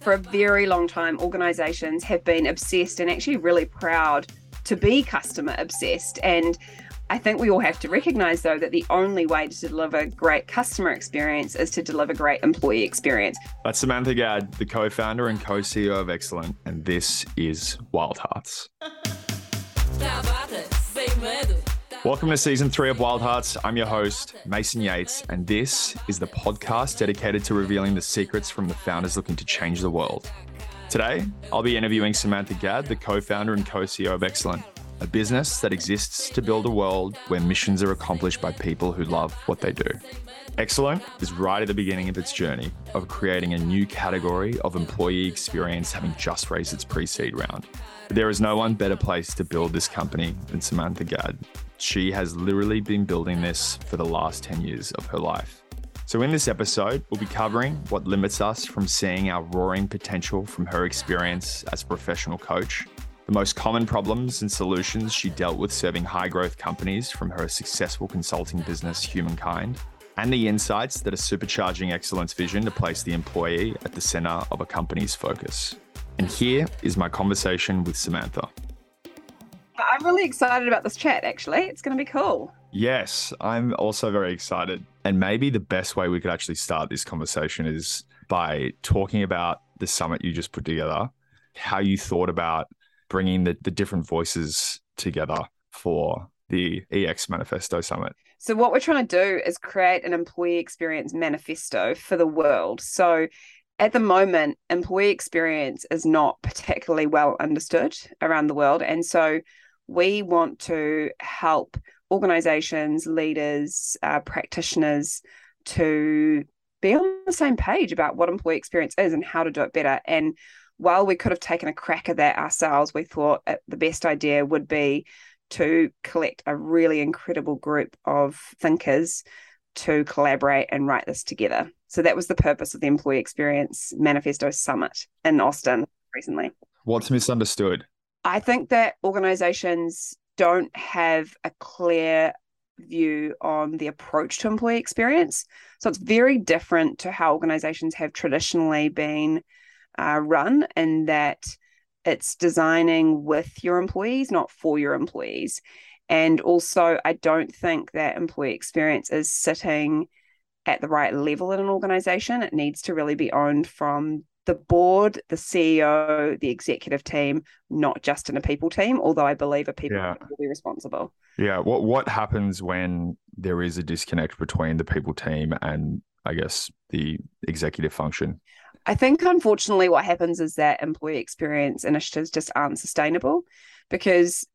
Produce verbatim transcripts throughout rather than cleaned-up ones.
For a very long time, organizations have been obsessed and actually really proud to be customer obsessed. And I think we all have to recognize, though, that the only way to deliver great customer experience is to deliver great employee experience. That's Samantha Gadd, the co-founder and co-C E O of Excellent, and this is Wild Hearts. Welcome to season three of Wild Hearts. I'm your host, Mason Yates, and this is the podcast dedicated to revealing the secrets from the founders looking to change the world. Today, I'll be interviewing Samantha Gadd, the co-founder and co-C E O of Excellent, a business that exists to build a world where missions are accomplished by people who love what they do. Excellent is right at the beginning of its journey of creating a new category of employee experience, having just raised its pre-seed round. There is no one better place to build this company than Samantha Gadd. She has literally been building this for the last ten years of her life. So in this episode, we'll be covering what limits us from seeing our roaring potential from her experience as a professional coach, the most common problems and solutions she dealt with serving high growth companies from her successful consulting business, Humankind, and the insights that are supercharging Excellence vision to place the employee at the center of a company's focus. And here is my conversation with Samantha. I'm really excited about this chat, actually. It's going to be cool. Yes, I'm also very excited. And maybe the best way we could actually start this conversation is by talking about the summit you just put together, how you thought about bringing the, the different voices together for the E X Manifesto Summit. So what we're trying to do is create an employee experience manifesto for the world. So at the moment, employee experience is not particularly well understood around the world. And so we want to help organizations, leaders, uh, practitioners to be on the same page about what employee experience is and how to do it better. And while we could have taken a crack at that ourselves, we thought the best idea would be to collect a really incredible group of thinkers to collaborate and write this together. So that was the purpose of the Employee Experience Manifesto Summit in Austin recently. What's misunderstood? I think that organizations don't have a clear view on the approach to employee experience. So it's very different to how organizations have traditionally been uh, run, in that it's designing with your employees, not for your employees. And also, I don't think that employee experience is sitting at the right level in an organization. It needs to really be owned from the board, the C E O, the executive team, not just in a people team, although I believe a people yeah. team will be responsible. Yeah. What what happens when there is a disconnect between the people team and, I guess, the executive function? I think, unfortunately, what happens is that employee experience initiatives just aren't sustainable because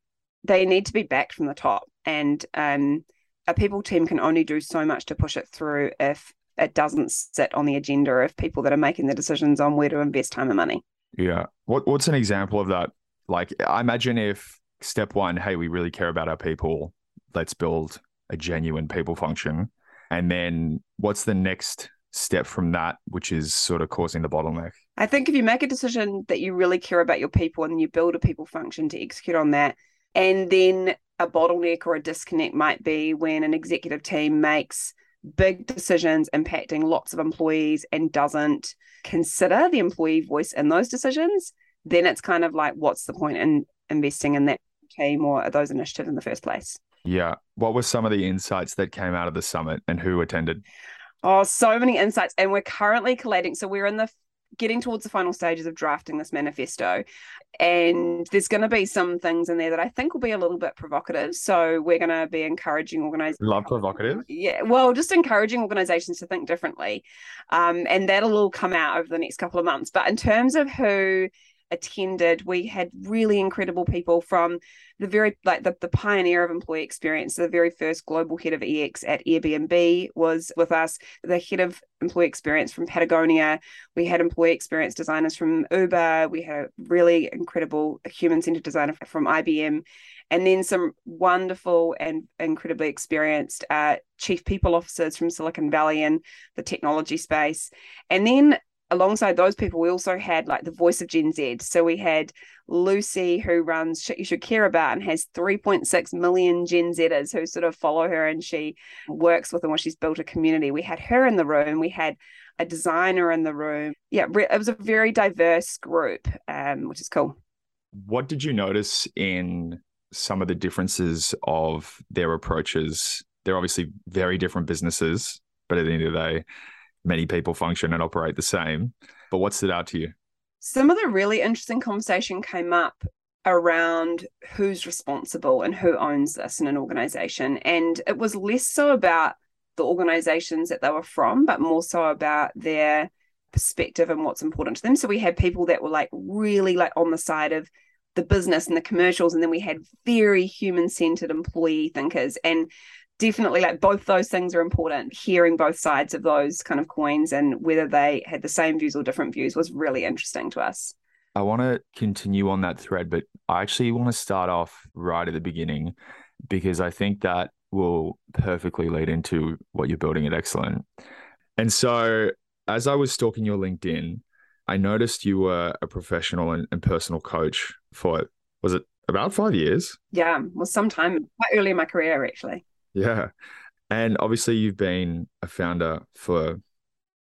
they need to be backed from the top. And um, a people team can only do so much to push it through if it doesn't sit on the agenda of people that are making the decisions on where to invest time and money. Yeah. What What's an example of that? Like, I imagine if step one, hey, we really care about our people, let's build a genuine people function. And then what's the next step from that, which is sort of causing the bottleneck? I think if you make a decision that you really care about your people and you build a people function to execute on that, and then a bottleneck or a disconnect might be when an executive team makes big decisions impacting lots of employees and doesn't consider the employee voice in those decisions, then it's kind of like, what's the point in investing in that team or those initiatives in the first place? Yeah. What were some of the insights that came out of the summit and who attended? Oh, so many insights. And we're currently collating. So we're in the getting towards the final stages of drafting this manifesto. And there's going to be some things in there that I think will be a little bit provocative. So we're going to be encouraging organizations. Love provocative. Yeah. Well, just encouraging organizations to think differently. Um, and that'll all come out over the next couple of months. But in terms of who attended, we had really incredible people from the very, like the, the pioneer of employee experience. The very first global head of E X at Airbnb was with us, the head of employee experience from Patagonia. We had employee experience designers from Uber. We had a really incredible human-centered designer from I B M, and then some wonderful and incredibly experienced uh, chief people officers from Silicon Valley and the technology space. And then alongside those people, we also had like the voice of Gen Z. So we had Lucy, who runs Shit You Should Care About and has three point six million Gen Zers who sort of follow her and she works with them, where she's built a community. We had her in the room. We had a designer in the room. Yeah, it was a very diverse group, um, which is cool. What did you notice in some of the differences of their approaches? They're obviously very different businesses, but at the end of the day, many people function and operate the same. But what stood out to you? Some of the really interesting conversation came up around who's responsible and who owns this in an organization. And it was less so about the organizations that they were from, but more so about their perspective and what's important to them. So we had people that were like really like on the side of the business and the commercials. And then we had very human-centered employee thinkers. And definitely like both those things are important. Hearing both sides of those kind of coins and whether they had the same views or different views was really interesting to us. I want to continue on that thread, but I actually want to start off right at the beginning, because I think that will perfectly lead into what you're building at Excellent. And so as I was stalking your LinkedIn, I noticed you were a professional and, and personal coach for, was it about five years? Yeah, well, sometime quite early in my career, actually. Yeah. And obviously you've been a founder for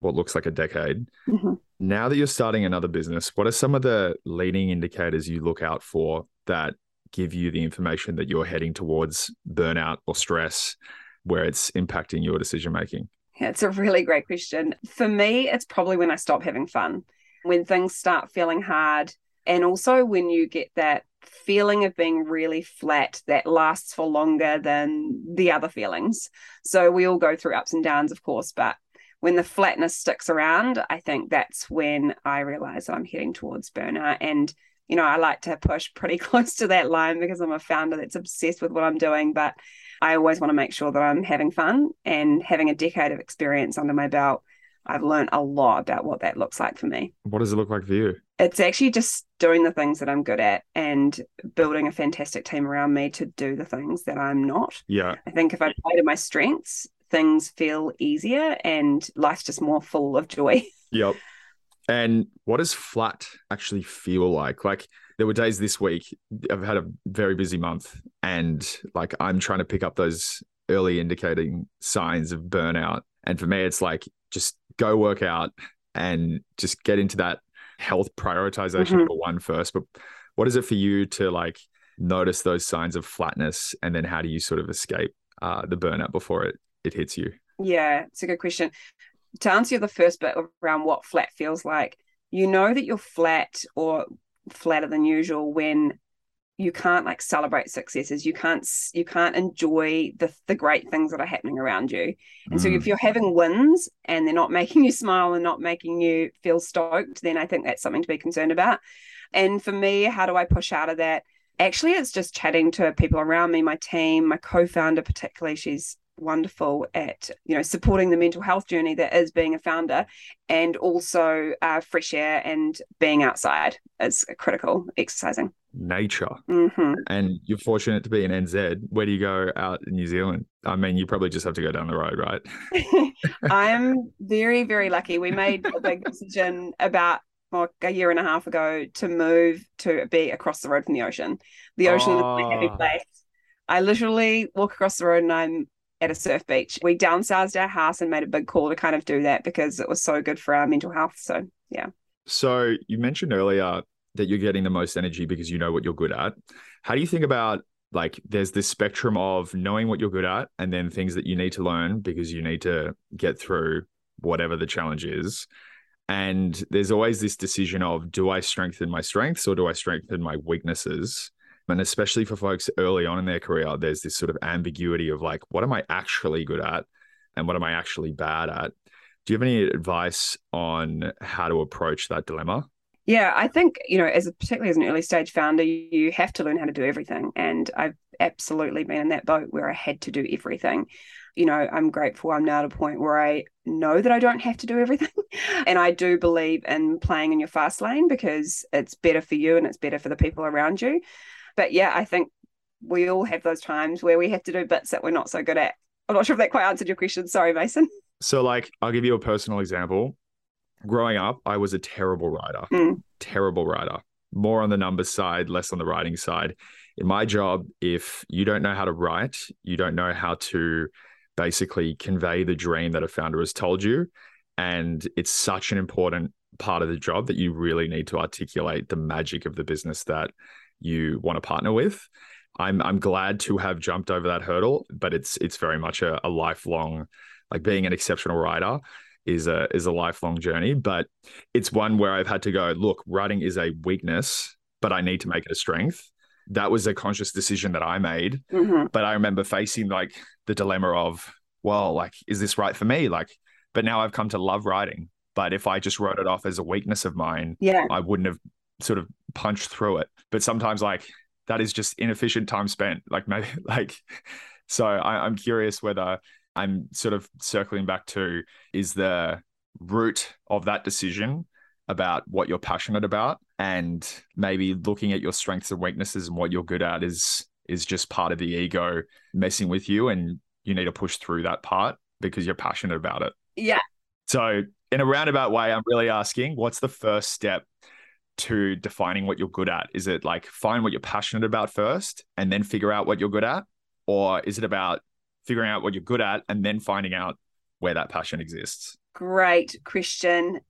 what looks like a decade. Mm-hmm. Now that you're starting another business, what are some of the leading indicators you look out for that give you the information that you're heading towards burnout or stress, where it's impacting your decision-making? Yeah, it's a really great question. For me, it's probably when I stop having fun, when things start feeling hard, and also when you get that feeling of being really flat that lasts for longer than the other feelings. So we all go through ups and downs, of course, but when the flatness sticks around, I think that's when I realize I'm heading towards burnout. And, you know, I like to push pretty close to that line because I'm a founder that's obsessed with what I'm doing, but I always want to make sure that I'm having fun, and having a decade of experience under my belt, I've learned a lot about what that looks like for me. What does it look like for you? It's actually just doing the things that I'm good at and building a fantastic team around me to do the things that I'm not. Yeah. I think if I play to my strengths, things feel easier and life's just more full of joy. Yep. And what does flat actually feel like? Like there were days this week, I've had a very busy month, and like I'm trying to pick up those early indicating signs of burnout. And for me, it's like, just go work out and just get into that health prioritization mm-hmm. for one first. But what is it for you to like notice those signs of flatness? And then how do you sort of escape uh, the burnout before it, it hits you? Yeah, it's a good question. To answer the first bit around what flat feels like, you know that you're flat or flatter than usual when you can't like celebrate successes. You can't, you can't enjoy the the great things that are happening around you. And mm. so if you're having wins and they're not making you smile and not making you feel stoked, then I think that's something to be concerned about. And for me, how do I push out of that? Actually, it's just chatting to people around me, my team, my co-founder particularly. She's wonderful at, you know, supporting the mental health journey that is being a founder, and also uh, fresh air and being outside is critical, exercising. Nature. Mm-hmm. And you're fortunate to be in N Z. Where do you go out in New Zealand? I mean, you probably just have to go down the road, right? I'm very, very lucky. We made a big decision about like a year and a half ago to move to be across the road from the ocean. The ocean oh. is my happy place. I literally walk across the road and I'm at a surf beach. We downsized our house and made a big call to kind of do that because it was so good for our mental health. So, yeah. So you mentioned earlier that you're getting the most energy because you know what you're good at. How do you think about, like, there's this spectrum of knowing what you're good at and then things that you need to learn because you need to get through whatever the challenge is. And there's always this decision of, do I strengthen my strengths or do I strengthen my weaknesses? And especially for folks early on in their career, there's this sort of ambiguity of like, what am I actually good at and what am I actually bad at? Do you have any advice on how to approach that dilemma? Yeah, I think, you know, as a, particularly as an early stage founder, you have to learn how to do everything. And I've absolutely been in that boat where I had to do everything. You know, I'm grateful I'm now at a point where I know that I don't have to do everything. And I do believe in playing in your fast lane because it's better for you and it's better for the people around you. But yeah, I think we all have those times where we have to do bits that we're not so good at. I'm not sure if that quite answered your question. Sorry, Mason. So like, I'll give you a personal example. Growing up, I was a terrible writer, mm. terrible writer, more on the numbers side, less on the writing side. In my job, if you don't know how to write, you don't know how to basically convey the dream that a founder has told you, And it's such an important part of the job that you really need to articulate the magic of the business that you want to partner with. I'm I'm glad to have jumped over that hurdle, but it's it's very much a, a lifelong, like being an exceptional writer is a is a lifelong journey. But it's one where I've had to go, look, writing is a weakness, but I need to make it a strength. That was a conscious decision that I made. Mm-hmm. But I remember facing like the dilemma of, well, like, is this right for me? Like, but now I've come to love writing. But if I just wrote it off as a weakness of mine, yeah. I wouldn't have sort of punched through it. But sometimes like that is just inefficient time spent. Like maybe like, so I, I'm curious whether I'm sort of circling back to, is the root of that decision about what you're passionate about, and maybe looking at your strengths and weaknesses and what you're good at is, is just part of the ego messing with you, and you need to push through that part because you're passionate about it. Yeah. So in a roundabout way, I'm really asking, what's the first step to defining what you're good at? Is it like find what you're passionate about first and then figure out what you're good at? Or is it about figuring out what you're good at and then finding out where that passion exists? Great question.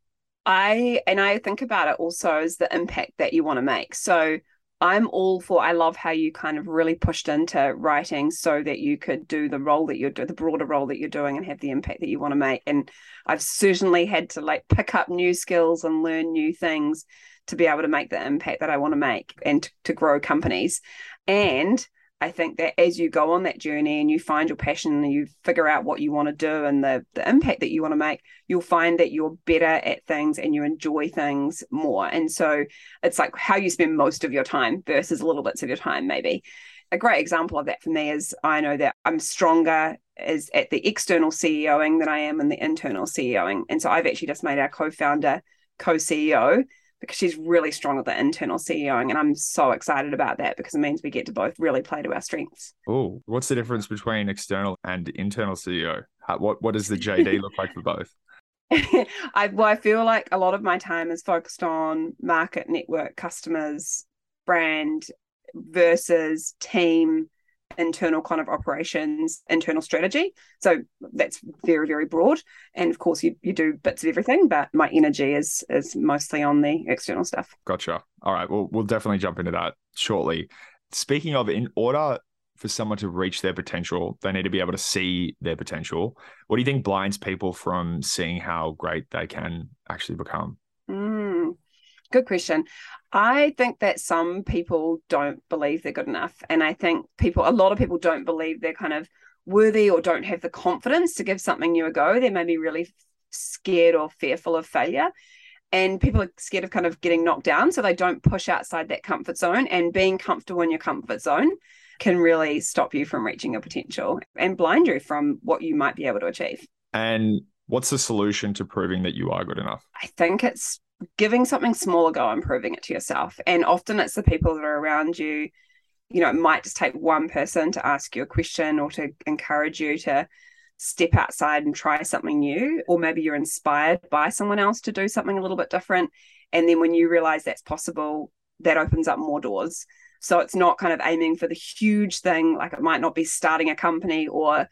I, and I think about it also as the impact that you want to make. So I'm all for, I love how you kind of really pushed into writing so that you could do the role that you're doing, the broader role that you're doing, and have the impact that you want to make. And I've certainly had to like pick up new skills and learn new things to be able to make the impact that I want to make and t- to grow companies. And I think that as you go on that journey and you find your passion and you figure out what you want to do and the, the impact that you want to make, you'll find that you're better at things and you enjoy things more. And so it's like how you spend most of your time versus little bits of your time maybe. A great example of that for me is I know that I'm stronger as at the external CEOing than I am in the internal CEOing. And so I've actually just made our co-founder co-C E O, because she's really strong at the internal CEOing. And I'm so excited about that because it means we get to both really play to our strengths. Oh, what's the difference between external and internal C E O? How, what, what does the J D look like for both? I, well, I feel like a lot of my time is focused on market, network, customers, brand versus team, internal kind of operations, internal strategy. So that's very, very broad. And of course you, you do bits of everything, but my energy is is mostly on the external stuff. Gotcha. All right. Well, we'll definitely jump into that shortly. Speaking of, in order for someone to reach their potential, they need to be able to see their potential. What do you think blinds people from seeing how great they can actually become? Mm, good question. I think that some people don't believe they're good enough. And I think people, a lot of people don't believe they're kind of worthy or don't have the confidence to give something new a go. They may be really scared or fearful of failure. And people are scared of kind of getting knocked down. So they don't push outside that comfort zone, and being comfortable in your comfort zone can really stop you from reaching your potential and blind you from what you might be able to achieve. And what's the solution to proving that you are good enough? I think it's giving something small a go and proving it to yourself. And often it's the people that are around you. You know, it might just take one person to ask you a question or to encourage you to step outside and try something new. Or maybe you're inspired by someone else to do something a little bit different. And then when you realize that's possible, that opens up more doors. So it's not kind of aiming for the huge thing. Like, it might not be starting a company or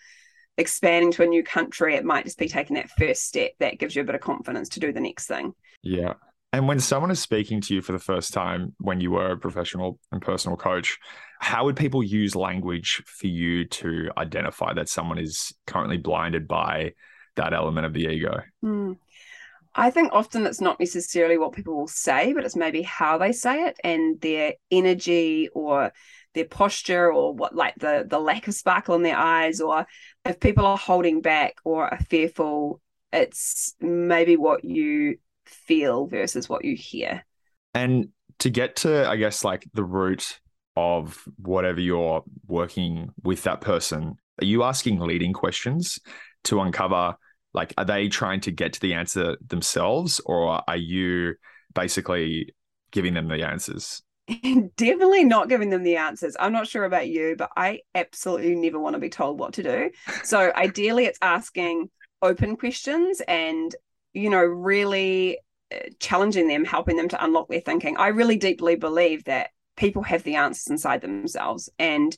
expanding to a new country. It might just be taking that first step that gives you a bit of confidence to do the next thing. Yeah. And when someone is speaking to you for the first time, when you were a professional and personal coach, how would people use language for you to identify that someone is currently blinded by that element of the ego? Mm. I think often it's not necessarily what people will say, but it's maybe how they say it and their energy or their posture, or what, like the the lack of sparkle in their eyes, or if people are holding back or are fearful, it's maybe what you feel versus what you hear. And to get to, I guess, like the root of whatever you're working with that person, are you asking leading questions to uncover, like, are they trying to get to the answer themselves, or are you basically giving them the answers? Definitely not giving them the answers. I'm not sure about you, but I absolutely never want to be told what to do. So ideally it's asking open questions and, you know, really challenging them, helping them to unlock their thinking. I really deeply believe that people have the answers inside themselves. And,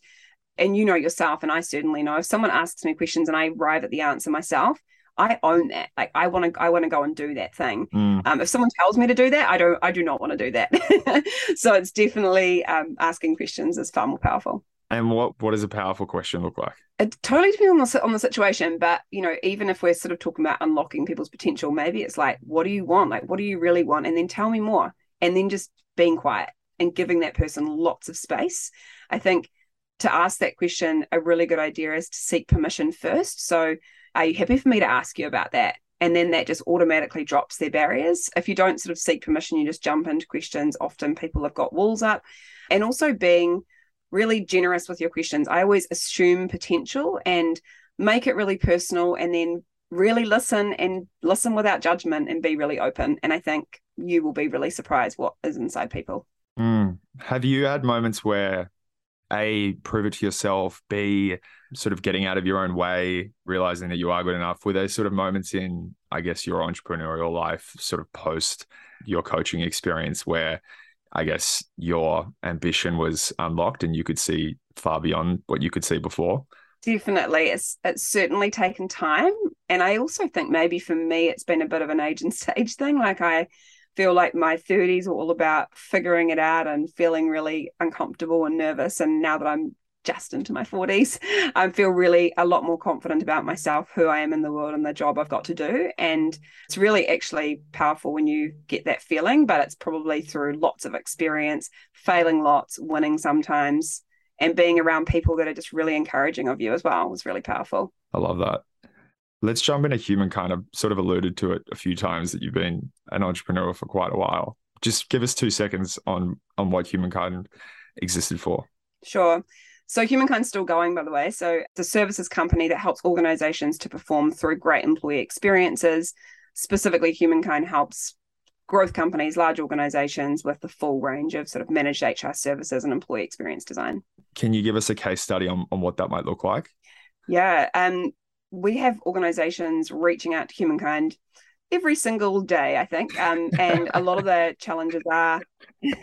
and you know yourself, and I certainly know, if someone asks me questions and I arrive at the answer myself, I own that. Like I want to, I want to go and do that thing. Mm. Um, if someone tells me to do that, I don't, I do not want to do that. So it's definitely um, asking questions is far more powerful. And what, what does a powerful question look like? It totally depends on the, on the situation. But, you know, even if we're sort of talking about unlocking people's potential, maybe it's like, what do you want? Like, what do you really want? And then tell me more. And then just being quiet and giving that person lots of space. I think to ask that question, a really good idea is to seek permission first. So are you happy for me to ask you about that? And then that just automatically drops their barriers. If you don't sort of seek permission, you just jump into questions. Often people have got walls up. And also being really generous with your questions. I always assume potential and make it really personal, and then really listen and listen without judgment and be really open. And I think you will be really surprised what is inside people. Mm. Have you had moments where A, prove it to yourself, B, sort of getting out of your own way, realizing that you are good enough? Were there sort of moments in, I guess, your entrepreneurial life, sort of post your coaching experience, where I guess your ambition was unlocked and you could see far beyond what you could see before? Definitely. It's, it's certainly taken time. And I also think maybe for me, it's been a bit of an age and stage thing. Like I feel like my thirties were all about figuring it out and feeling really uncomfortable and nervous. And now that I'm just into my forties, I feel really a lot more confident about myself, who I am in the world and the job I've got to do. And it's really actually powerful when you get that feeling, but it's probably through lots of experience, failing lots, winning sometimes, and being around people that are just really encouraging of you as well was really powerful. I love that. Let's jump into Humankind. I've sort of alluded to it a few times that you've been an entrepreneur for quite a while. Just give us two seconds on, on what Humankind existed for. Sure. So Humankind's still going, by the way. So it's a services company that helps organizations to perform through great employee experiences. Specifically, Humankind helps growth companies, large organizations with the full range of sort of managed H R services and employee experience design. Can you give us a case study on, on what that might look like? Yeah. Um, we have organizations reaching out to Humankind every single day, I think. Um, and a lot of the challenges are, you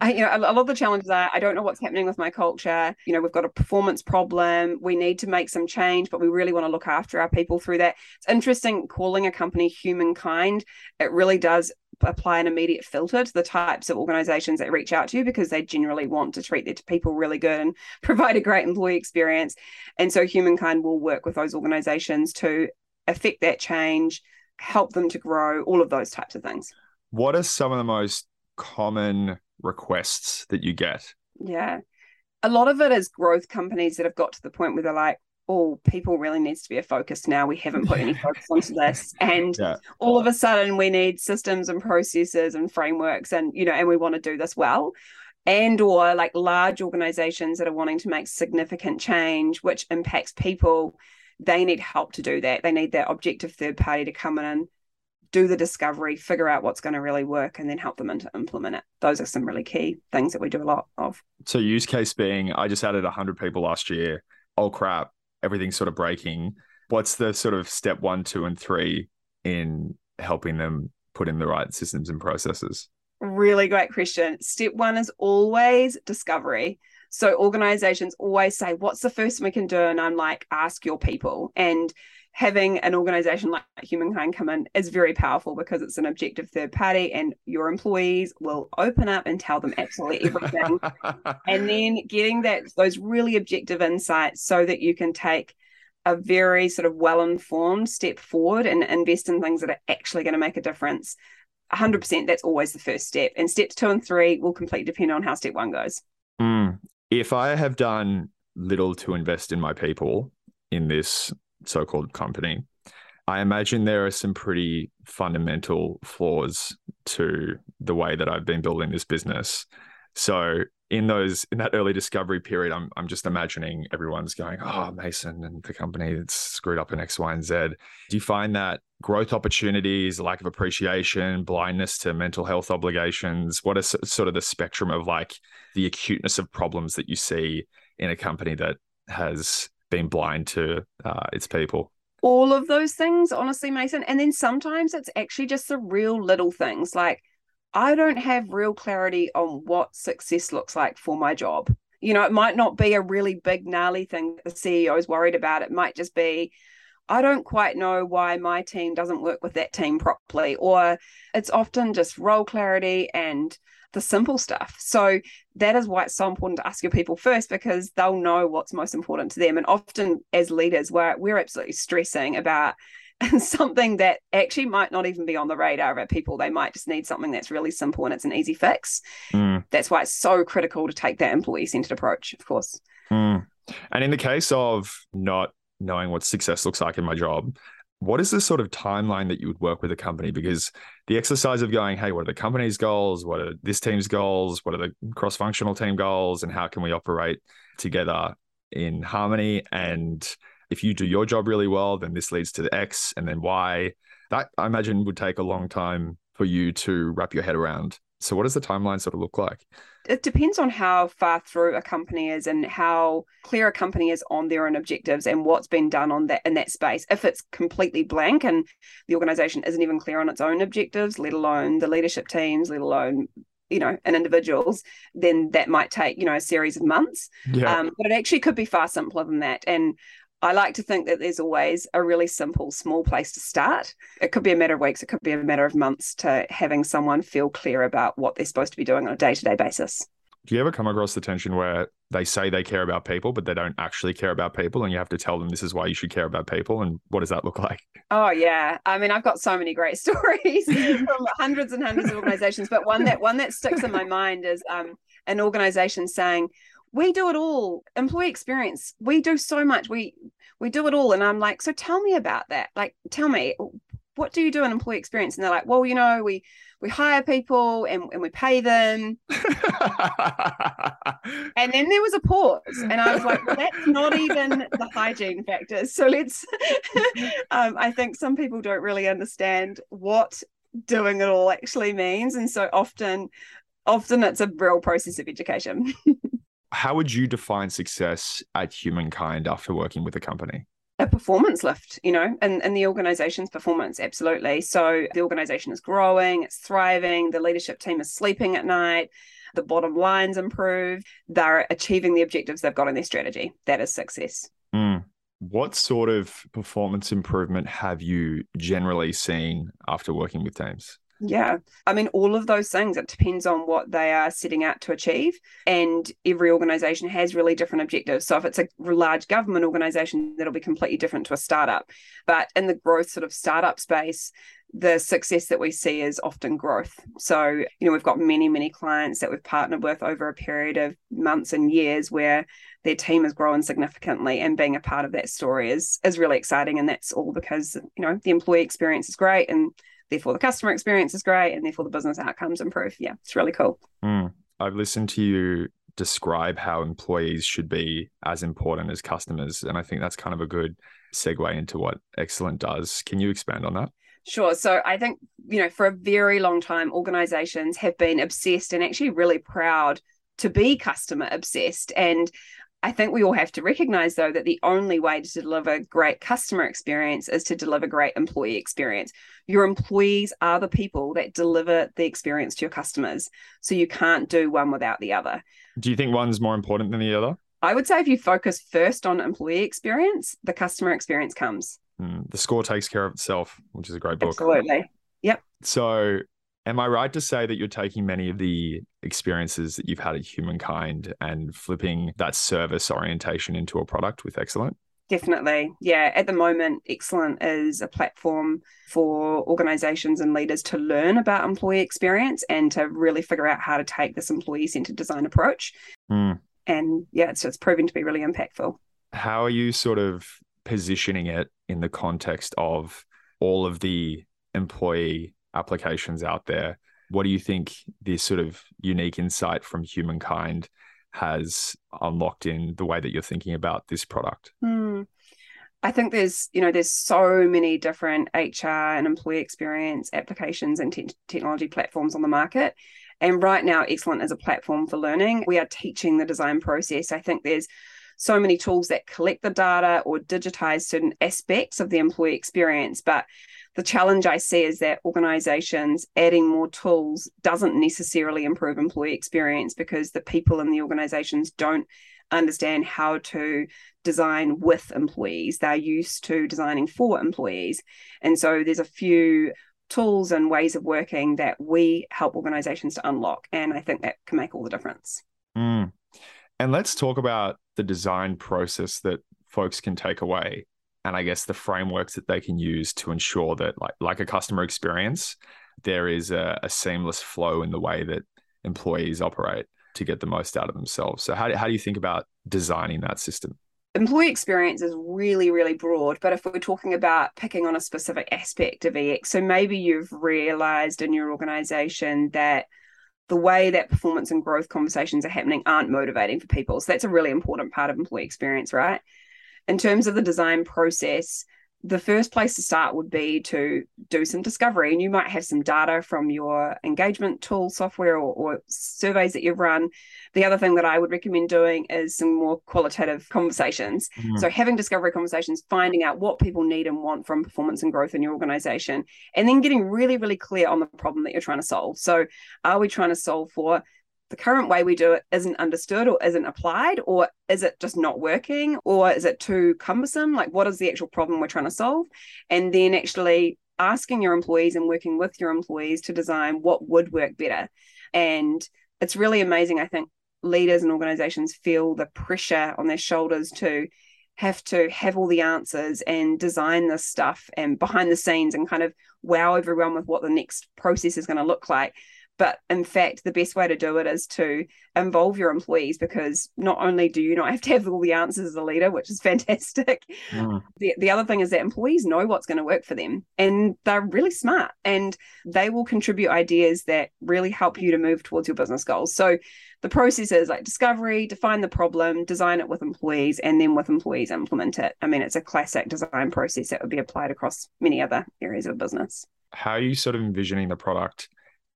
know, a lot of the challenges are, I don't know what's happening with my culture. You know, we've got a performance problem. We need to make some change, but we really want to look after our people through that. It's interesting calling a company Humankind. It really does apply an immediate filter to the types of organizations that reach out to you, because they generally want to treat their people really good and provide a great employee experience. And so Humankind will work with those organizations to affect that change, help them to grow, all of those types of things. What are some of the most common requests that you get? Yeah. A lot of it is growth companies that have got to the point where they're like, oh, people really needs to be a focus now. We haven't put any focus onto this. And yeah. all of a sudden we need systems and processes and frameworks and, you know, and we want to do this well. And or like large organizations that are wanting to make significant change, which impacts people, they need help to do that. They need that objective third party to come in and do the discovery, figure out what's going to really work, and then help them into implement it. Those are some really key things that we do a lot of. So use case being, I just added one hundred people last year. Oh, crap. Everything's sort of breaking. What's the sort of step one, two, and three in helping them put in the right systems and processes? Really great question. Step one is always discovery. So organizations always say, what's the first thing we can do? And I'm like, ask your people. And having an organization like Humankind come in is very powerful because it's an objective third party and your employees will open up and tell them absolutely everything. And then getting that those really objective insights so that you can take a very sort of well-informed step forward and invest in things that are actually going to make a difference. one hundred percent, that's always the first step. And steps two and three will completely depend on how step one goes. Mm. If I have done little to invest in my people in this so-called company, I imagine there are some pretty fundamental flaws to the way that I've been building this business. So in those, in that early discovery period, I'm I'm just imagining everyone's going, oh, Mason and the company, it's screwed up in X, Y, and Z. Do you find that growth opportunities, lack of appreciation, blindness to mental health obligations, what is sort of the spectrum of like the acuteness of problems that you see in a company that has been blind to uh, its people? All of those things, honestly, Mason. And then sometimes it's actually just the real little things. Like, I don't have real clarity on what success looks like for my job. You know, it might not be a really big, gnarly thing that the C E O is worried about. It might just be, I don't quite know why my team doesn't work with that team properly, or it's often just role clarity and the simple stuff. So that is why it's so important to ask your people first, because they'll know what's most important to them. And often as leaders, we're, we're absolutely stressing about something that actually might not even be on the radar of our people. They might just need something that's really simple and it's an easy fix. Mm. That's why it's so critical to take that employee-centered approach, of course. Mm. And in the case of not knowing what success looks like in my job, what is the sort of timeline that you would work with a company? Because the exercise of going, hey, what are the company's goals? What are this team's goals? What are the cross-functional team goals? And how can we operate together in harmony? And if you do your job really well, then this leads to the X and then Y. That, I imagine, would take a long time for you to wrap your head around. So what does the timeline sort of look like? It depends on how far through a company is and how clear a company is on their own objectives and what's been done on that in that space. If it's completely blank and the organization isn't even clear on its own objectives, let alone the leadership teams, let alone, you know, and individuals, then that might take, you know, a series of months. Yeah. Um, but it actually could be far simpler than that. And I like to think that there's always a really simple, small place to start. It could be a matter of weeks. It could be a matter of months to having someone feel clear about what they're supposed to be doing on a day-to-day basis. Do you ever come across the tension where they say they care about people, but they don't actually care about people, and you have to tell them this is why you should care about people? And what does that look like? Oh, yeah. I mean, I've got so many great stories from hundreds and hundreds of organizations, but one that one that sticks in my mind is um, an organization saying, we do it all. Employee experience. We do so much. We we do it all. And I'm like, so tell me about that. Like, tell me, what do you do in employee experience? And they're like, well, you know, we we hire people and, and we pay them. And then there was a pause. And I was like, well, that's not even the hygiene factors. So let's, um, I think some people don't really understand what doing it all actually means. And so often, often it's a real process of education. How would you define success at Humankind after working with a company? A performance lift, you know, and, and the organization's performance, absolutely. So the organization is growing, it's thriving, the leadership team is sleeping at night, the bottom line's improved, they're achieving the objectives they've got in their strategy. That is success. Mm. What sort of performance improvement have you generally seen after working with teams? Yeah. I mean, all of those things, it depends on what they are setting out to achieve. And every organization has really different objectives. So if it's a large government organization, that'll be completely different to a startup. But in the growth sort of startup space, the success that we see is often growth. So, you know, we've got many, many clients that we've partnered with over a period of months and years where their team has grown significantly, and being a part of that story is, is really exciting. And that's all because, you know, the employee experience is great, and therefore the customer experience is great, and therefore the business outcomes improve. Yeah, it's really cool. Mm. I've listened to you describe how employees should be as important as customers. And I think that's kind of a good segue into what Excellent does. Can you expand on that? Sure. So I think, you know, for a very long time, organizations have been obsessed and actually really proud to be customer obsessed. And I think we all have to recognize, though, that the only way to deliver great customer experience is to deliver great employee experience. Your employees are the people that deliver the experience to your customers. So you can't do one without the other. Do you think one's more important than the other? I would say if you focus first on employee experience, the customer experience comes. Mm, The Score Takes Care of Itself, which is a great book. Absolutely. Yep. So am I right to say that you're taking many of the experiences that you've had at Humankind and flipping that service orientation into a product with Excellent? Definitely. Yeah. At the moment, Excellent is a platform for organizations and leaders to learn about employee experience and to really figure out how to take this employee-centered design approach. Mm. And yeah, it's, it's proven to be really impactful. How are you sort of positioning it in the context of all of the employee applications out there? What do you think this sort of unique insight from Humankind has unlocked in the way that you're thinking about this product? Mm. I think there's, you know, there's so many different H R and employee experience applications and te- technology platforms on the market. And right now, Excellent is a platform for learning. We are teaching the design process. I think there's so many tools that collect the data or digitize certain aspects of the employee experience. But the challenge I see is that organizations adding more tools doesn't necessarily improve employee experience because the people in the organizations don't understand how to design with employees. They're used to designing for employees. And so there's a few tools and ways of working that we help organizations to unlock. And I think that can make all the difference. Mm. And let's talk about the design process that folks can take away. And I guess the frameworks that they can use to ensure that, like, like a customer experience, there is a, a seamless flow in the way that employees operate to get the most out of themselves. So how do, how do you think about designing that system? Employee experience is really, really broad, but if we're talking about picking on a specific aspect of E X, so maybe you've realized in your organization that the way that performance and growth conversations are happening aren't motivating for people. So that's a really important part of employee experience, right? In terms of the design process, the first place to start would be to do some discovery. And you might have some data from your engagement tool software or, or surveys that you've run. The other thing that I would recommend doing is some more qualitative conversations. Mm-hmm. So having discovery conversations, finding out what people need and want from performance and growth in your organization, and then getting really, really clear on the problem that you're trying to solve. So are we trying to solve for the current way we do it isn't understood or isn't applied, or is it just not working, or is it too cumbersome? Like, what is the actual problem we're trying to solve? And then actually asking your employees and working with your employees to design what would work better. And it's really amazing. I think leaders and organizations feel the pressure on their shoulders to have to have all the answers and design this stuff and behind the scenes and kind of wow everyone with what the next process is going to look like. But in fact, the best way to do it is to involve your employees, because not only do you not have to have all the answers as a leader, which is fantastic. Mm. The, the other thing is that employees know what's going to work for them, and they're really smart, and they will contribute ideas that really help you to move towards your business goals. So the process is like discovery, define the problem, design it with employees, and then with employees implement it. I mean, it's a classic design process that would be applied across many other areas of business. How are you sort of envisioning the product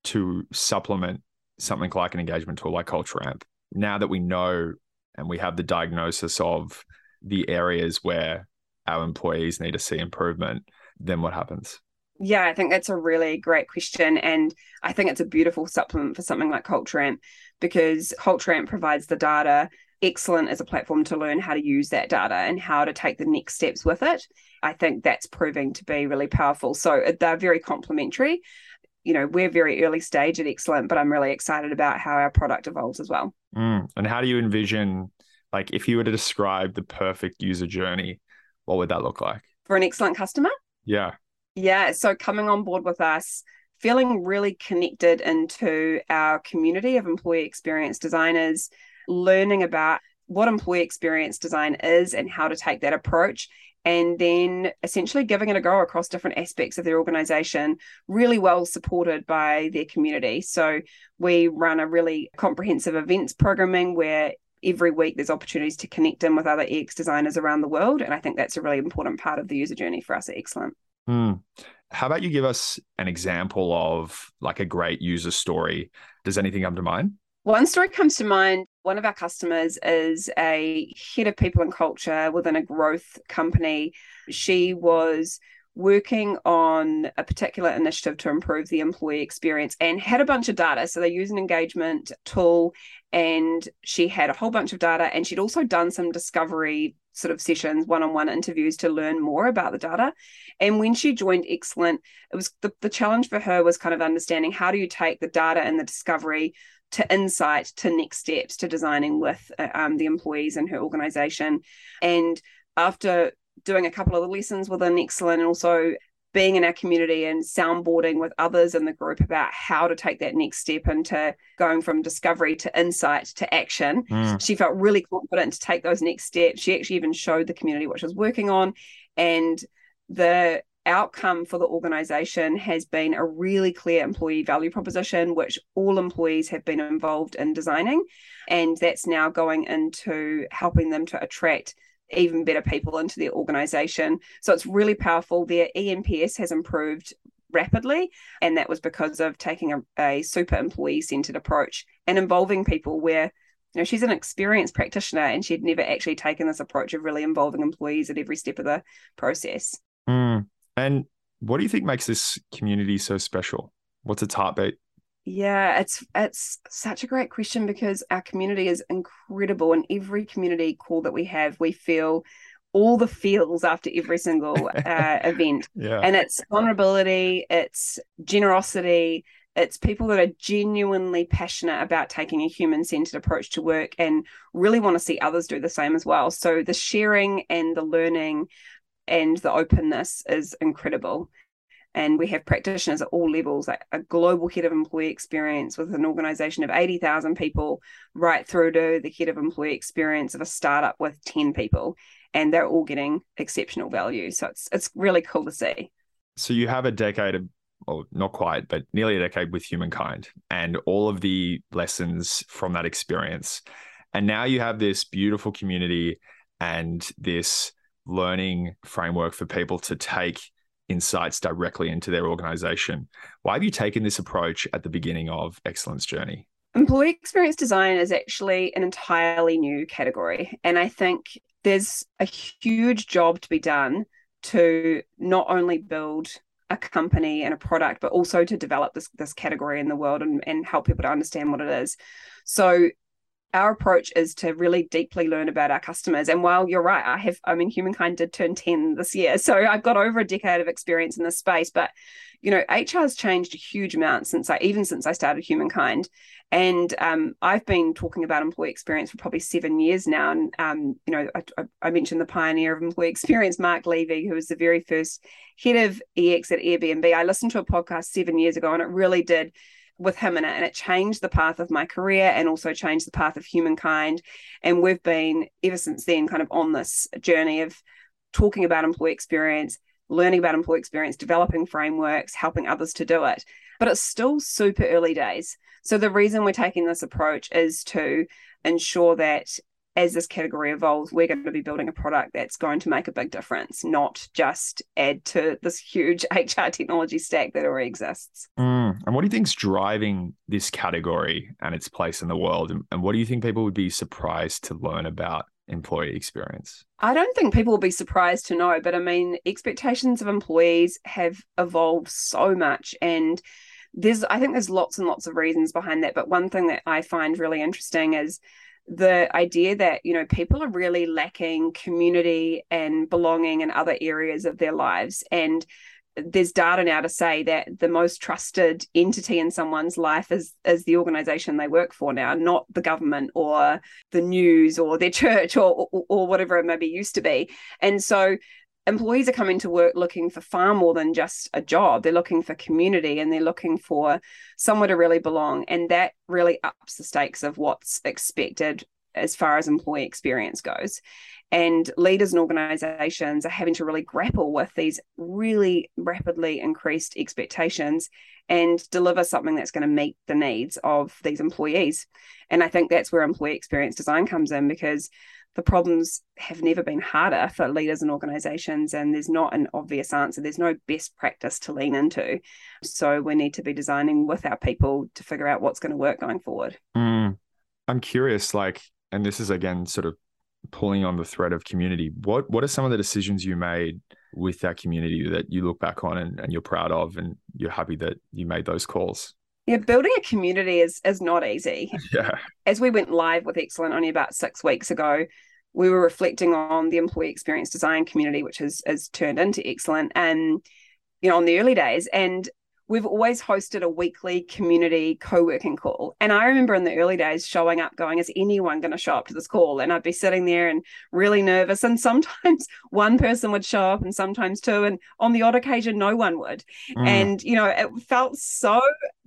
to supplement something like an engagement tool like Culture Amp? Now that we know and we have the diagnosis of the areas where our employees need to see improvement, then what happens? Yeah, I think that's a really great question. And I think it's a beautiful supplement for something like Culture Amp, because Culture Amp provides the data. Excellent as a platform to learn how to use that data and how to take the next steps with it. I think that's proving to be really powerful. So they're very complementary. You know, we're very early stage at Excellent, but I'm really excited about how our product evolves as well. Mm. And how do you envision, like, if you were to describe the perfect user journey, what would that look like? For an Excellent customer? Yeah. Yeah. So coming on board with us, feeling really connected into our community of employee experience designers, learning about what employee experience design is and how to take that approach, and then essentially giving it a go across different aspects of their organization, really well supported by their community. So we run a really comprehensive events programming where every week there's opportunities to connect in with other E X designers around the world. And I think that's a really important part of the user journey for us at Excellent. Mm. How about you give us an example of like a great user story? Does anything come to mind? One story comes to mind. One of our customers is a head of people and culture within a growth company. She was working on a particular initiative to improve the employee experience and had a bunch of data. So they use an engagement tool, and she had a whole bunch of data, and she'd also done some discovery sort of sessions, one-on-one interviews to learn more about the data. And when she joined Excellent, it was the, the challenge for her was kind of understanding how do you take the data and the discovery to insight, to next steps, to designing with uh, um, the employees in her organization. And after doing a couple of the lessons within Excellent and also being in our community and soundboarding with others in the group about how to take that next step into going from discovery to insight to action, mm. she felt really confident to take those next steps. She actually even showed the community what she was working on, and the outcome for the organization has been a really clear employee value proposition, which all employees have been involved in designing. And that's now going into helping them to attract even better people into their organization. So it's really powerful. Their E N P S has improved rapidly, and that was because of taking a, a super employee-centered approach and involving people where, you know, she's an experienced practitioner and she'd never actually taken this approach of really involving employees at every step of the process. Mm. And what do you think makes this community so special? What's its heartbeat? Yeah, it's it's such a great question because our community is incredible, and every community call that we have, we feel all the feels after every single uh, event. Yeah. And it's vulnerability, it's generosity, it's people that are genuinely passionate about taking a human-centered approach to work and really want to see others do the same as well. So the sharing and the learning and the openness is incredible. And we have practitioners at all levels, like a global head of employee experience with an organization of eighty thousand people, right through to the head of employee experience of a startup with ten people. And they're all getting exceptional value. So it's it's really cool to see. So you have a decade of, well, not quite, but nearly a decade with Humankind and all of the lessons from that experience. And now you have this beautiful community and this learning framework for people to take insights directly into their organization. Why have you taken this approach at the beginning of Excellence Journey? Employee experience design is actually an entirely new category. And I think there's a huge job to be done to not only build a company and a product, but also to develop this, this category in the world and, and help people to understand what it is. So our approach is to really deeply learn about our customers. And while you're right, I have, I mean, Humankind did turn ten this year. So I've got over a decade of experience in this space, but, you know, H R has changed a huge amount since I, even since I started Humankind. And um, I've been talking about employee experience for probably seven years now. And, um, you know, I, I mentioned the pioneer of employee experience, Mark Levy, who was the very first head of E X at Airbnb. I listened to a podcast seven years ago and it really did with him in it, and it changed the path of my career and also changed the path of Humankind. And we've been ever since then kind of on this journey of talking about employee experience, learning about employee experience, developing frameworks, helping others to do it. But it's still super early days. So the reason we're taking this approach is to ensure that as this category evolves, we're going to be building a product that's going to make a big difference, not just add to this huge H R technology stack that already exists. Mm. And what do you think is driving this category and its place in the world? And what do you think people would be surprised to learn about employee experience? I don't think people will be surprised to know, but I mean, expectations of employees have evolved so much, and there's, I think there's lots and lots of reasons behind that. But one thing that I find really interesting is the idea that, you know, people are really lacking community and belonging in other areas of their lives. And there's data now to say that the most trusted entity in someone's life is, is the organization they work for now, not the government or the news or their church or, or, or whatever it maybe used to be. And so employees are coming to work looking for far more than just a job. They're looking for community and they're looking for somewhere to really belong. And that really ups the stakes of what's expected as far as employee experience goes. And leaders and organizations are having to really grapple with these really rapidly increased expectations and deliver something that's going to meet the needs of these employees. And I think that's where employee experience design comes in, because the problems have never been harder for leaders and organizations, and there's not an obvious answer. There's no best practice to lean into. So we need to be designing with our people to figure out what's going to work going forward. Mm. I'm curious, like, and this is again, sort of pulling on the thread of community. What, what are some of the decisions you made with that community that you look back on and, and you're proud of, and you're happy that you made those calls? Yeah, building a community is is not easy. Yeah. As we went live with Excellent only about six weeks ago, we were reflecting on the employee experience design community, which has has turned into Excellent, and you know, on the early days, and we've always hosted a weekly community co-working call. And I remember in the early days showing up going, is anyone going to show up to this call? And I'd be sitting there and really nervous. And sometimes one person would show up and sometimes two. And on the odd occasion, no one would. Mm. And, you know, it felt so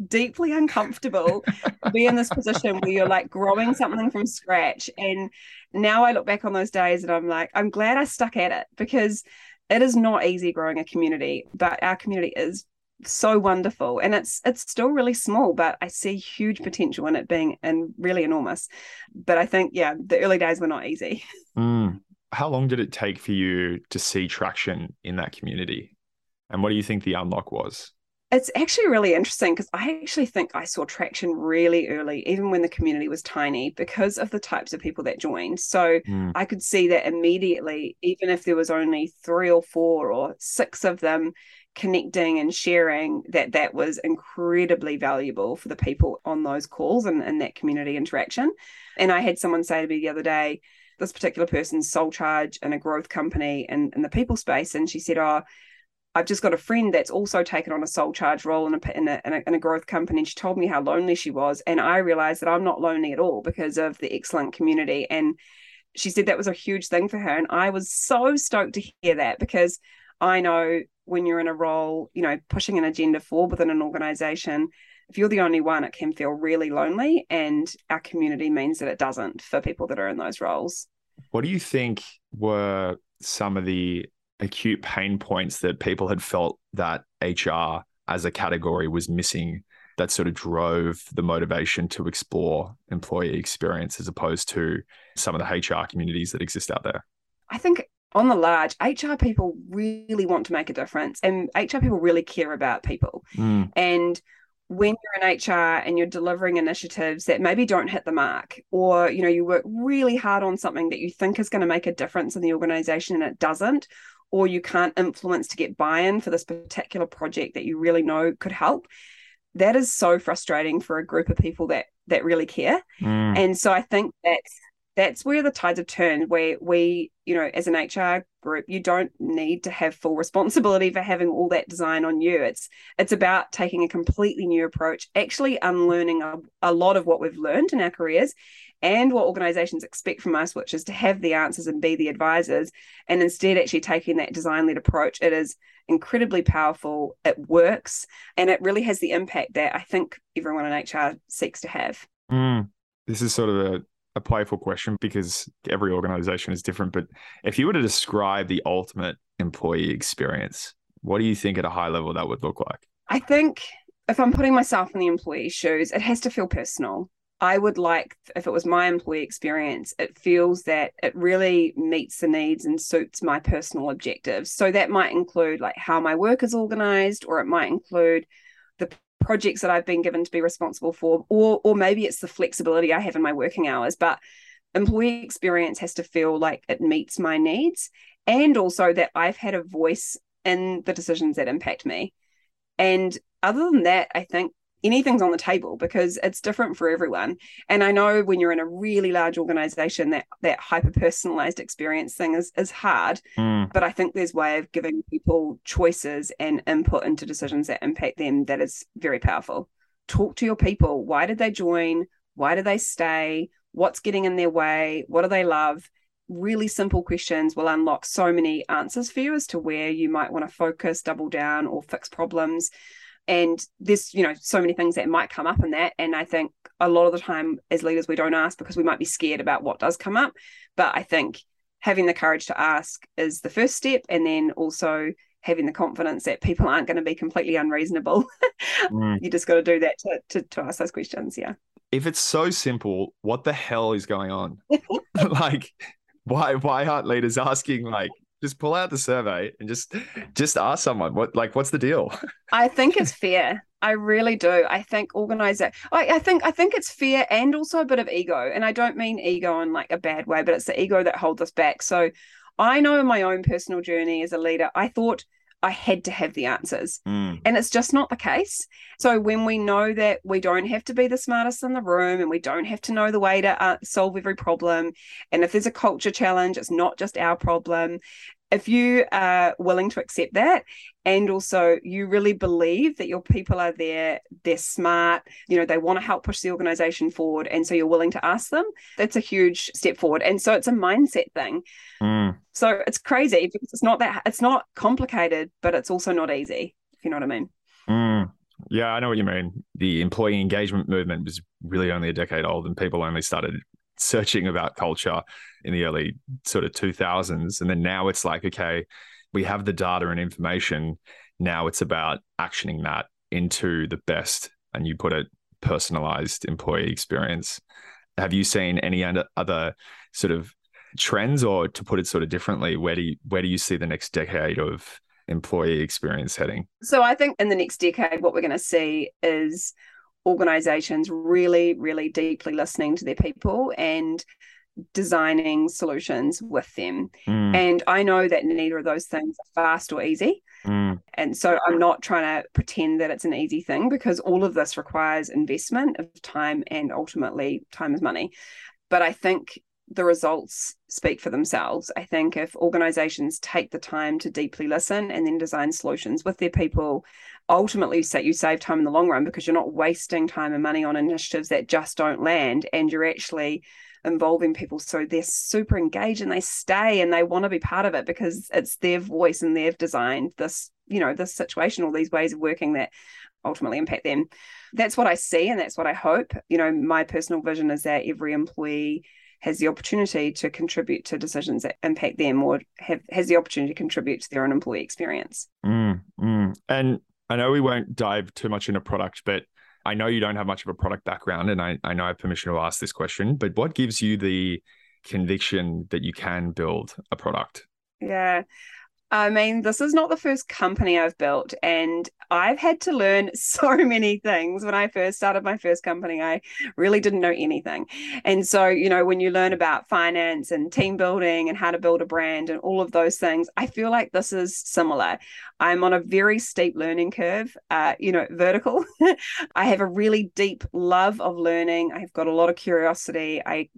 deeply uncomfortable to be in this position where you're like growing something from scratch. And now I look back on those days and I'm like, I'm glad I stuck at it, because it is not easy growing a community, but our community is so wonderful, and it's it's still really small, but I see huge potential in it being and really enormous. But I think, yeah, the early days were not easy. Mm. How long did it take for you to see traction in that community, and what do you think the unlock was? It's actually really interesting, because I actually think I saw traction really early, even when the community was tiny, because of the types of people that joined. So mm. I could see that immediately, even if there was only three or four or six of them, connecting and sharing, that that was incredibly valuable for the people on those calls and, and that community interaction. And I had someone say to me the other day, this particular person's sole charge in a growth company in, in the people space. And she said, oh, I've just got a friend that's also taken on a sole charge role in a, in a, in a, in a growth company. And she told me how lonely she was. And I realized that I'm not lonely at all because of the Excellent community. And she said that was a huge thing for her. And I was so stoked to hear that, because I know when you're in a role, you know, pushing an agenda forward within an organization, if you're the only one, it can feel really lonely. And our community means that it doesn't for people that are in those roles. What do you think were some of the acute pain points that people had felt that H R as a category was missing that sort of drove the motivation to explore employee experience as opposed to some of the H R communities that exist out there? I think on the large, H R people really want to make a difference, and H R people really care about people. Mm. And when you're in H R and you're delivering initiatives that maybe don't hit the mark, or, you know, you work really hard on something that you think is going to make a difference in the organization and it doesn't, or you can't influence to get buy-in for this particular project that you really know could help, that is so frustrating for a group of people that that really care. Mm. And so I think that's that's where the tides have turned, where we, you know, as an H R group, you don't need to have full responsibility for having all that design on you. It's it's about taking a completely new approach, actually unlearning a, a lot of what we've learned in our careers and what organizations expect from us, which is to have the answers and be the advisors, and instead actually taking that design-led approach. It is incredibly powerful, it works, and it really has the impact that I think everyone in H R seeks to have. Mm. This is sort of a A playful question because every organization is different, but if you were to describe the ultimate employee experience, what do you think at a high level that would look like? I think if I'm putting myself in the employee's shoes, it has to feel personal. I would like, if it was my employee experience, it feels that it really meets the needs and suits my personal objectives. So that might include like how my work is organized, or it might include the projects that I've been given to be responsible for, or or maybe it's the flexibility I have in my working hours. But employee experience has to feel like it meets my needs, and also that I've had a voice in the decisions that impact me. And other than that, I think anything's on the table because it's different for everyone. And I know when you're in a really large organization, that that hyper-personalized experience thing is, is hard, mm. but I think there's a way of giving people choices and input into decisions that impact them that is very powerful. Talk to your people. Why did they join? Why do they stay? What's getting in their way? What do they love? Really simple questions will unlock so many answers for you as to where you might want to focus, double down, or fix problems. And there's, you know, so many things that might come up in that. And I think a lot of the time as leaders, we don't ask because we might be scared about what does come up. But I think having the courage to ask is the first step. And then also having the confidence that people aren't going to be completely unreasonable. Mm. You just got to do that to, to, to ask those questions. Yeah. If it's so simple, what the hell is going on? Like, why, why aren't leaders asking, like, just pull out the survey and just just ask someone, what like what's the deal? I think it's fair. I really do. I think organize it. I, I think I think it's fair and also a bit of ego. And I don't mean ego in like a bad way, but it's the ego that holds us back. So I know in my own personal journey as a leader, I thought I had to have the answers. Mm. And it's just not the case. So when we know that we don't have to be the smartest in the room, and we don't have to know the way to uh, solve every problem, and if there's a culture challenge, it's not just our problem. If you are willing to accept that, and also you really believe that your people are there, they're smart, you know, they want to help push the organization forward, and so you're willing to ask them, that's a huge step forward. And so it's a mindset thing. Mm. So it's crazy because it's not that, it's not complicated, but it's also not easy, if you know what I mean. Mm. Yeah, I know what you mean. The employee engagement movement was really only a decade old, and people only started searching about culture in the early sort of two thousands. And then now it's like, okay, we have the data and information. Now it's about actioning that into the best, and you put it, personalized employee experience. Have you seen any other sort of trends, or to put it sort of differently, where do you, where do you see the next decade of employee experience heading? So I think in the next decade, what we're going to see is organizations really, really deeply listening to their people and designing solutions with them. Mm. And I know that neither of those things are fast or easy. Mm. And so I'm not trying to pretend that it's an easy thing, because all of this requires investment of time, and ultimately time is money. But I think the results speak for themselves. I think if organizations take the time to deeply listen and then design solutions with their people, ultimately you save time in the long run, because you're not wasting time and money on initiatives that just don't land, and you're actually involving people so they're super engaged and they stay and they want to be part of it, because it's their voice and they've designed this, you know, this situation, all these ways of working that ultimately impact them. That's what I see, and that's what I hope. You know, my personal vision is that every employee has the opportunity to contribute to decisions that impact them, or have, has the opportunity to contribute to their own employee experience. Mm, mm. And I know we won't dive too much into product, but I know you don't have much of a product background, and I, I know I have permission to ask this question, but what gives you the conviction that you can build a product? Yeah. I mean, this is not the first company I've built, and I've had to learn so many things. When I first started my first company, I really didn't know anything. And so, you know, when you learn about finance and team building and how to build a brand and all of those things, I feel like this is similar. I'm on a very steep learning curve, uh, you know, vertical. I have a really deep love of learning. I've got a lot of curiosity. I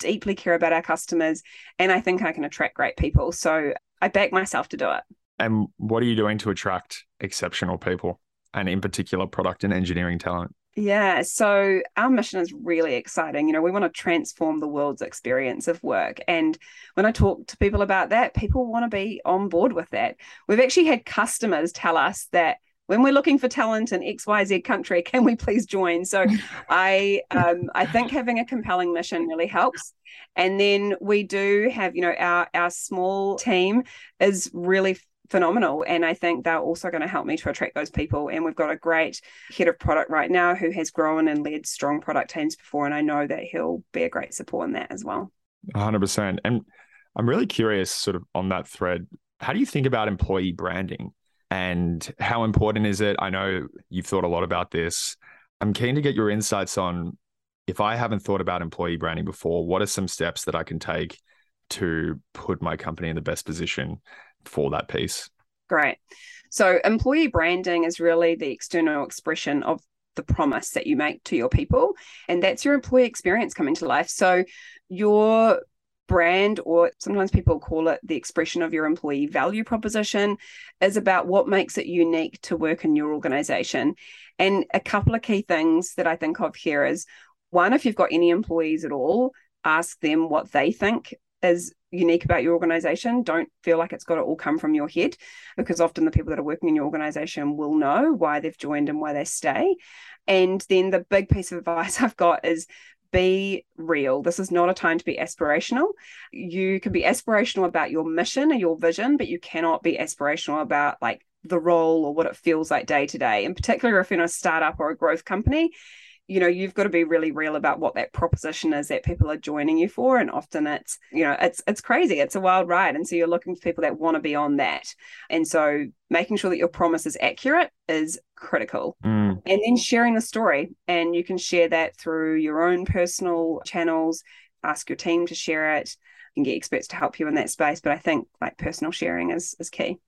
deeply care about our customers, and I think I can attract great people. So I back myself to do it. And what are you doing to attract exceptional people, and in particular product and engineering talent? Yeah. So our mission is really exciting. You know, we want to transform the world's experience of work. And when I talk to people about that, people want to be on board with that. We've actually had customers tell us that when we're looking for talent in X Y Z country, can we please join? So I um, I think having a compelling mission really helps. And then we do have, you know, our, our small team is really phenomenal. And I think they're also going to help me to attract those people. And we've got a great head of product right now who has grown and led strong product teams before. And I know that he'll be a great support in that as well. one hundred percent. And I'm really curious, sort of on that thread, how do you think about employee branding? And how important is it? I know you've thought a lot about this. I'm keen to get your insights on, if I haven't thought about employee branding before, what are some steps that I can take to put my company in the best position for that piece? Great. So employee branding is really the external expression of the promise that you make to your people. And that's your employee experience coming to life. So your brand, or sometimes people call it the expression of your employee value proposition, is about what makes it unique to work in your organization. And a couple of key things that I think of here is, one, if you've got any employees at all, ask them what they think is unique about your organization. Don't feel like it's got to all come from your head, because often the people that are working in your organization will know why they've joined and why they stay. And then the big piece of advice I've got is, be real. This is not a time to be aspirational. You can be aspirational about your mission or your vision, but you cannot be aspirational about like the role or what it feels like day to day. And particularly if you're in a startup or a growth company, you know, you've got to be really real about what that proposition is that people are joining you for. And often it's, you know, it's it's crazy. It's a wild ride. And so you're looking for people that want to be on that. And so making sure that your promise is accurate is critical. Mm. And then sharing the story. And you can share that through your own personal channels, ask your team to share it, and get experts to help you in that space. But I think like personal sharing is is key.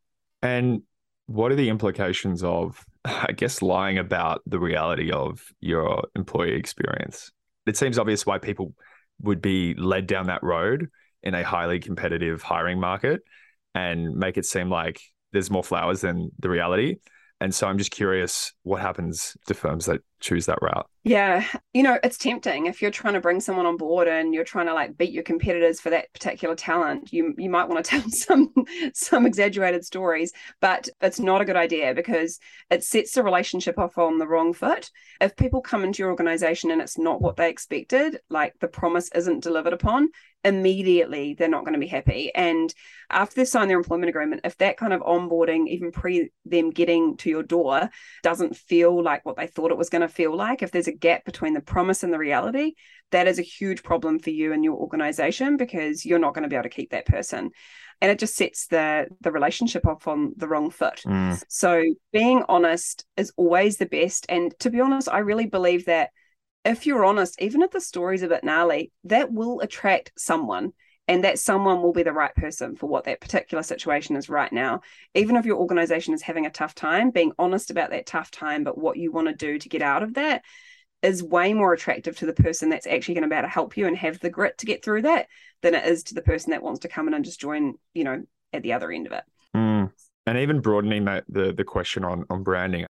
And what are the implications of, I guess, lying about the reality of your employee experience? It seems obvious why people would be led down that road in a highly competitive hiring market and make it seem like there's more flowers than the reality. And so I'm just curious what happens to firms that choose that route. Yeah. You know, it's tempting. If you're trying to bring someone on board and you're trying to like beat your competitors for that particular talent, you you might want to tell some, some exaggerated stories, but it's not a good idea because it sets the relationship off on the wrong foot. If people come into your organization and it's not what they expected, like the promise isn't delivered upon, immediately they're not going to be happy. And after they've signed their employment agreement, if that kind of onboarding, even pre them getting to your door, doesn't feel like what they thought it was going to feel like, if there's a gap between the promise and the reality, that is a huge problem for you and your organization, because you're not going to be able to keep that person. And it just sets the the relationship off on the wrong foot. Mm. So being honest is always the best. And to be honest, I really believe that if you're honest, even if the story's a bit gnarly, that will attract someone, and that someone will be the right person for what that particular situation is right now. Even if your organization is having a tough time, being honest about that tough time, but what you want to do to get out of that is way more attractive to the person that's actually going to be able to help you and have the grit to get through that than it is to the person that wants to come in and just join, you know, at the other end of it. Mm. And even broadening that, the the question on, on branding,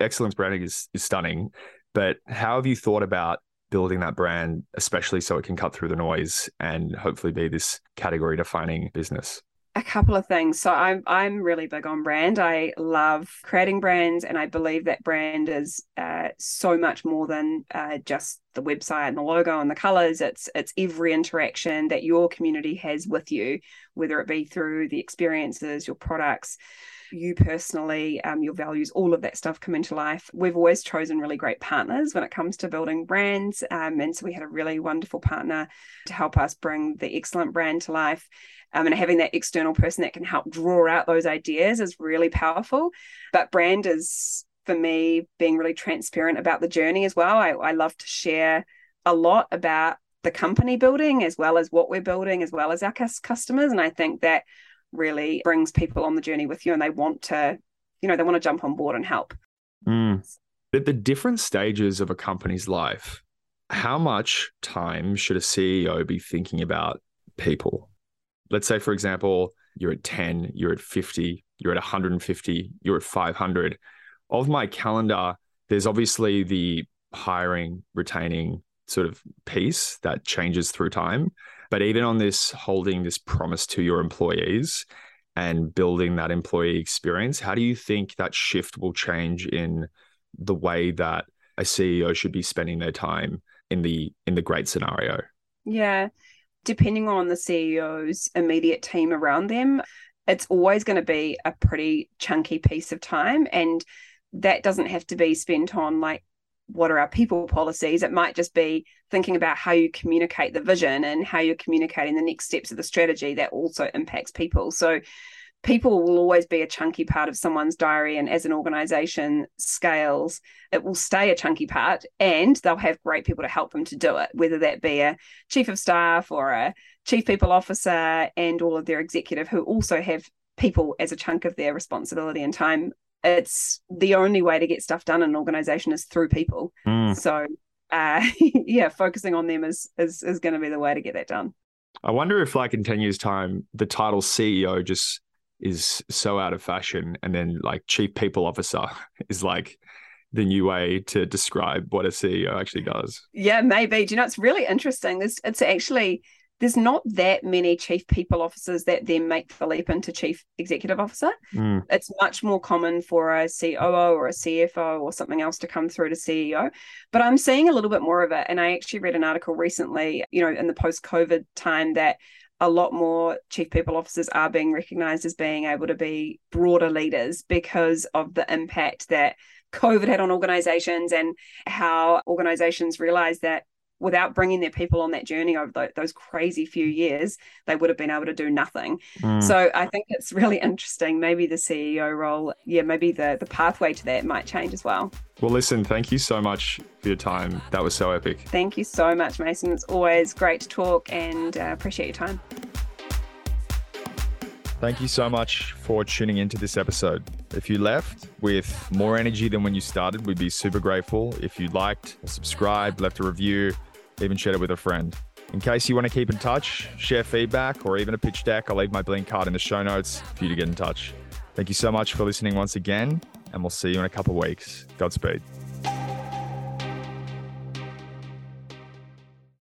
Excellence branding is, is stunning, but how have you thought about building that brand, especially so it can cut through the noise and hopefully be this category defining business? A couple of things. So I'm, I'm really big on brand. I love creating brands, and I believe that brand is uh, so much more than uh, just the website and the logo and the colors. It's, it's every interaction that your community has with you, whether it be through the experiences, your products, you personally, um, your values, all of that stuff come into life. We've always chosen really great partners when it comes to building brands. Um, and so we had a really wonderful partner to help us bring the Excellent brand to life. Um, and having that external person that can help draw out those ideas is really powerful. But brand is, for me, being really transparent about the journey as well. I, I love to share a lot about the company building, as well as what we're building, as well as our customers. And I think that really brings people on the journey with you, and they want to, you know, they want to jump on board and help. Mm. At the different stages of a company's life, how much time should a C E O be thinking about people? Let's say, for example, you're at ten, you're at fifty, you're at one hundred fifty, you're at five hundred. Of my calendar, there's obviously the hiring, retaining sort of piece that changes through time. But even on this, holding this promise to your employees and building that employee experience, how do you think that shift will change in the way that a C E O should be spending their time in the in the great scenario? Yeah, depending on the C E O's immediate team around them, it's always going to be a pretty chunky piece of time. And that doesn't have to be spent on like, what are our people policies? It might just be thinking about how you communicate the vision and how you're communicating the next steps of the strategy that also impacts people. So people will always be a chunky part of someone's diary. And as an organization scales, it will stay a chunky part, and they'll have great people to help them to do it, whether that be a chief of staff or a chief people officer and all of their executive who also have people as a chunk of their responsibility and time. It's the only way to get stuff done in an organization is through people. Mm. So uh, yeah, focusing on them is, is, is going to be the way to get that done. I wonder if like in ten years time, the title C E O just is so out of fashion. And then like chief people officer is like the new way to describe what a C E O actually does. Yeah, maybe. Do you know, it's really interesting. There's, it's actually, there's not that many chief people officers that then make the leap into chief executive officer. Mm. It's much more common for a C O O or a C F O or something else to come through to C E O. But I'm seeing a little bit more of it. And I actually read an article recently, you know, in the post-COVID time that a lot more chief people officers are being recognized as being able to be broader leaders because of the impact that COVID had on organizations and how organizations realized that without bringing their people on that journey over those crazy few years, they would have been able to do nothing. Mm. So I think it's really interesting. Maybe the C E O role, yeah, maybe the, the pathway to that might change as well. Well, listen, thank you so much for your time. That was so epic. Thank you so much, Mason. It's always great to talk, and uh, appreciate your time. Thank you so much for tuning into this episode. If you left with more energy than when you started, we'd be super grateful if you liked, subscribed, left a review, even shared it with a friend. In case you want to keep in touch, share feedback, or even a pitch deck, I'll leave my blink card in the show notes for you to get in touch. Thank you so much for listening once again, and we'll see you in a couple of weeks. Godspeed.